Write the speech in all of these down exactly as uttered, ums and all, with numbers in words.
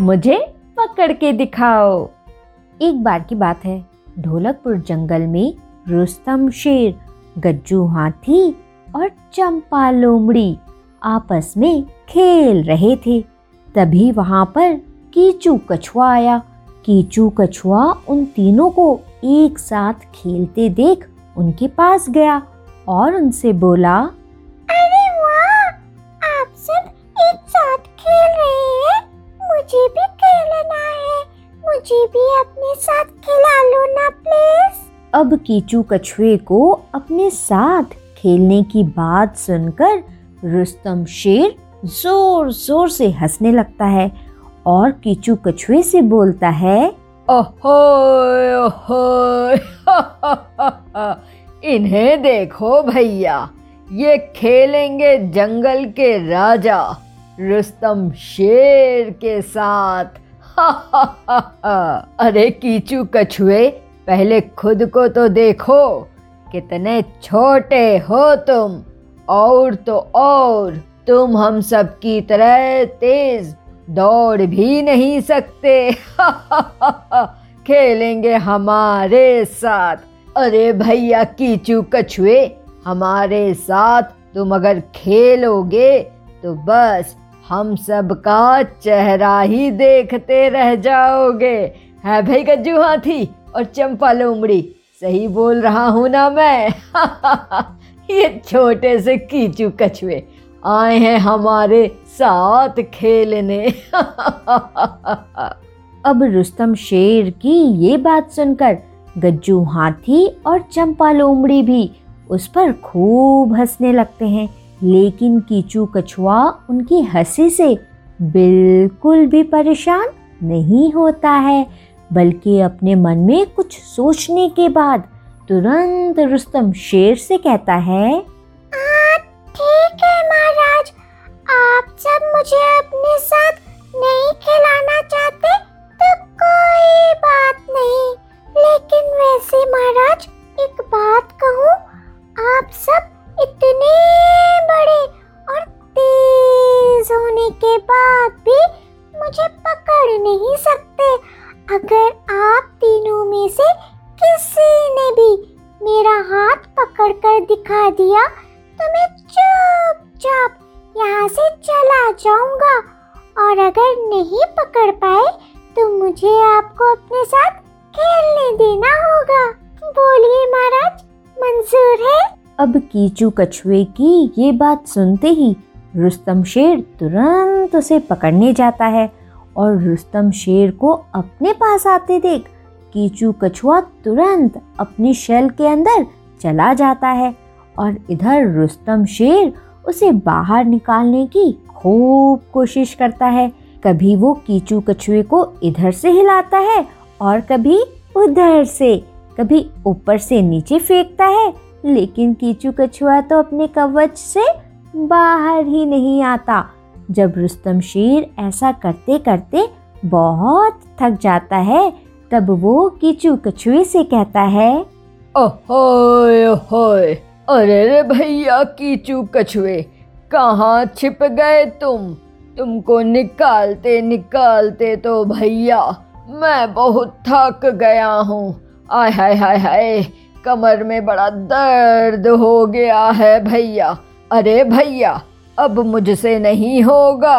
मुझे पकड़ के दिखाओ। एक बार की बात है, ढोलकपुर जंगल में रुस्तम शेर, गज्जू हाथी और चंपा लोमड़ी आपस में खेल रहे थे। तभी वहाँ पर कीचू कछुआ आया। कीचू कछुआ उन तीनों को एक साथ खेलते देख उनके पास गया और उनसे बोला, अरे वाह, आप सब एक साथ खेल रहे हैं, मुझे भी खेलना है, मुझे भी अपने साथ खिला लो ना प्लीज। अब कीचू कछुए को अपने साथ खेलने की बात सुनकर रुस्तम शेर जोर जोर से हंसने लगता है और कीचू कछुए से बोलता है, ओहो ओहो, इन्हें देखो भैया, ये खेलेंगे जंगल के राजा रुस्तम शेर के साथ। हा हा हा हा। अरे कीचू कछुए, पहले खुद को तो देखो, कितने छोटे हो तुम, और तो और तुम हम सब की तरह तेज दौड़ भी नहीं सकते। हा हा हा हा। खेलेंगे हमारे साथ। अरे भैया कीचू कछुए, हमारे साथ तुम अगर खेलोगे तो बस हम सब का चेहरा ही देखते रह जाओगे। है भाई गज्जू हाथी और चंपा लोमड़ी, सही बोल रहा हूँ ना मैं? ये छोटे से कीचू कछुए आए हैं हमारे साथ खेलने। अब रुस्तम शेर की ये बात सुनकर गज्जू हाथी और चंपा लोमड़ी भी उस पर खूब हंसने लगते हैं, लेकिन कीचू कछुआ उनकी हंसी से बिल्कुल भी परेशान नहीं होता है, बल्कि अपने मन में कुछ सोचने के बाद तुरंत रुस्तम शेर से कहता है, आ, ठीक है महाराज, आप सब मुझे अपने साथ नहीं खिलाना चाहते तो कोई बात नहीं, लेकिन वैसे महाराज एक बात कहूँ, आप सब इतने बड़े और तेज होने के बाद भी मुझे पकड़ नहीं सकते। अगर आप तीनों में से किसी ने भी मेरा हाथ पकड़ कर दिखा दिया तो मैं चुपचाप यहाँ से चला जाऊँगा, और अगर नहीं पकड़ पाए तो मुझे आपको अपने साथ खेलने देना होगा। बोलिए महाराज, मंजूर है? अब कीचू कछुए की ये बात सुनते ही रुस्तम शेर तुरंत उसे पकड़ने जाता है और रुस्तम शेर को अपने पास आते देख कीचू कछुआ तुरंत अपनी शेल के अंदर चला जाता है और इधर रुस्तम शेर उसे बाहर निकालने की खूब कोशिश करता है। कभी वो कीचू कछुए को इधर से हिलाता है और कभी उधर से, कभी ऊपर से नीचे फेंकता है, लेकिन कीचू कछुआ तो अपने कवच से बाहर ही नहीं आता। जब रुस्तम शेर ऐसा करते करते बहुत थक जाता है, तब वो कीचू कछुए से कहता है, ओहोय ओहोय, अरे रे भैया कीचू कछुए, कहाँ छिप गए तुम? तुमको निकालते निकालते तो भैया मैं बहुत थक गया हूँ। आय हाय हाय हाय, कमर में बड़ा दर्द हो गया है भैया। अरे भैया, अब मुझसे नहीं होगा,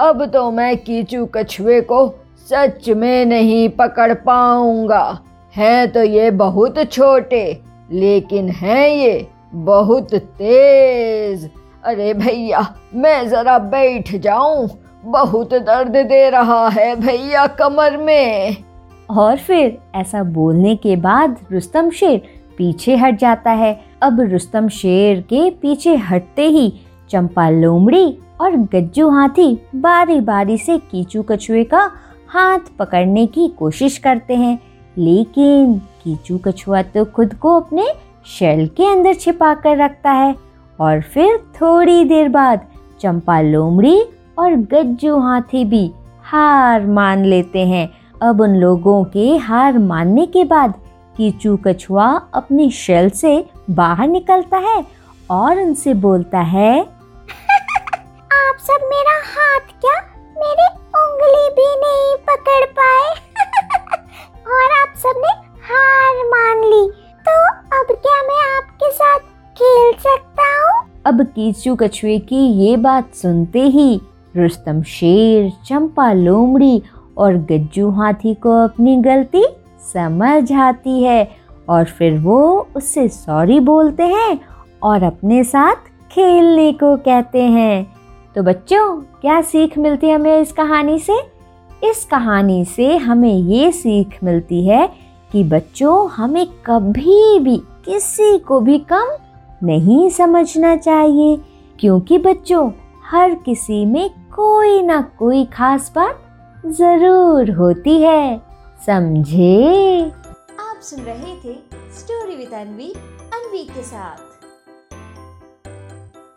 अब तो मैं कीचू कछुए को सच में नहीं पकड़ पाऊंगा। हैं तो ये बहुत छोटे, लेकिन हैं ये बहुत तेज। अरे भैया, मैं ज़रा बैठ जाऊं, बहुत दर्द दे रहा है भैया कमर में। और फिर ऐसा बोलने के बाद रुस्तम शेर पीछे हट जाता है। अब रुस्तम शेर के पीछे हटते ही चंपा लोमड़ी और गज्जू हाथी बारी बारी से कीचू कछुए का हाथ पकड़ने की कोशिश करते हैं, लेकिन कीचू कछुआ तो खुद को अपने शेल के अंदर छिपा कर रखता है। और फिर थोड़ी देर बाद चंपा लोमड़ी और गज्जू हाथी भी हार मान लेते हैं। अब उन लोगों के हार मानने के बाद कीचू कछुआ अपने शेल से बाहर निकलता है और उनसे बोलता है, आप सब मेरा हाथ क्या मेरी उंगली भी नहीं पकड़ पाए और आप सबने हार मान ली, तो अब क्या मैं आपके साथ खेल सकता हूँ? अब कीचू कछुए की ये बात सुनते ही रुस्तम शेर, चंपा लोमड़ी और गज्जू हाथी को अपनी गलती समझ आती है और फिर वो उससे सॉरी बोलते हैं और अपने साथ खेलने को कहते हैं। तो बच्चों, क्या सीख मिलती है हमें इस कहानी से? इस कहानी से हमें ये सीख मिलती है कि बच्चों, हमें कभी भी किसी को भी कम नहीं समझना चाहिए, क्योंकि बच्चों हर किसी में कोई ना कोई खास बात जरूर होती है। समझे? आप सुन रहे थे स्टोरी विद अनवी, अनवी के साथ।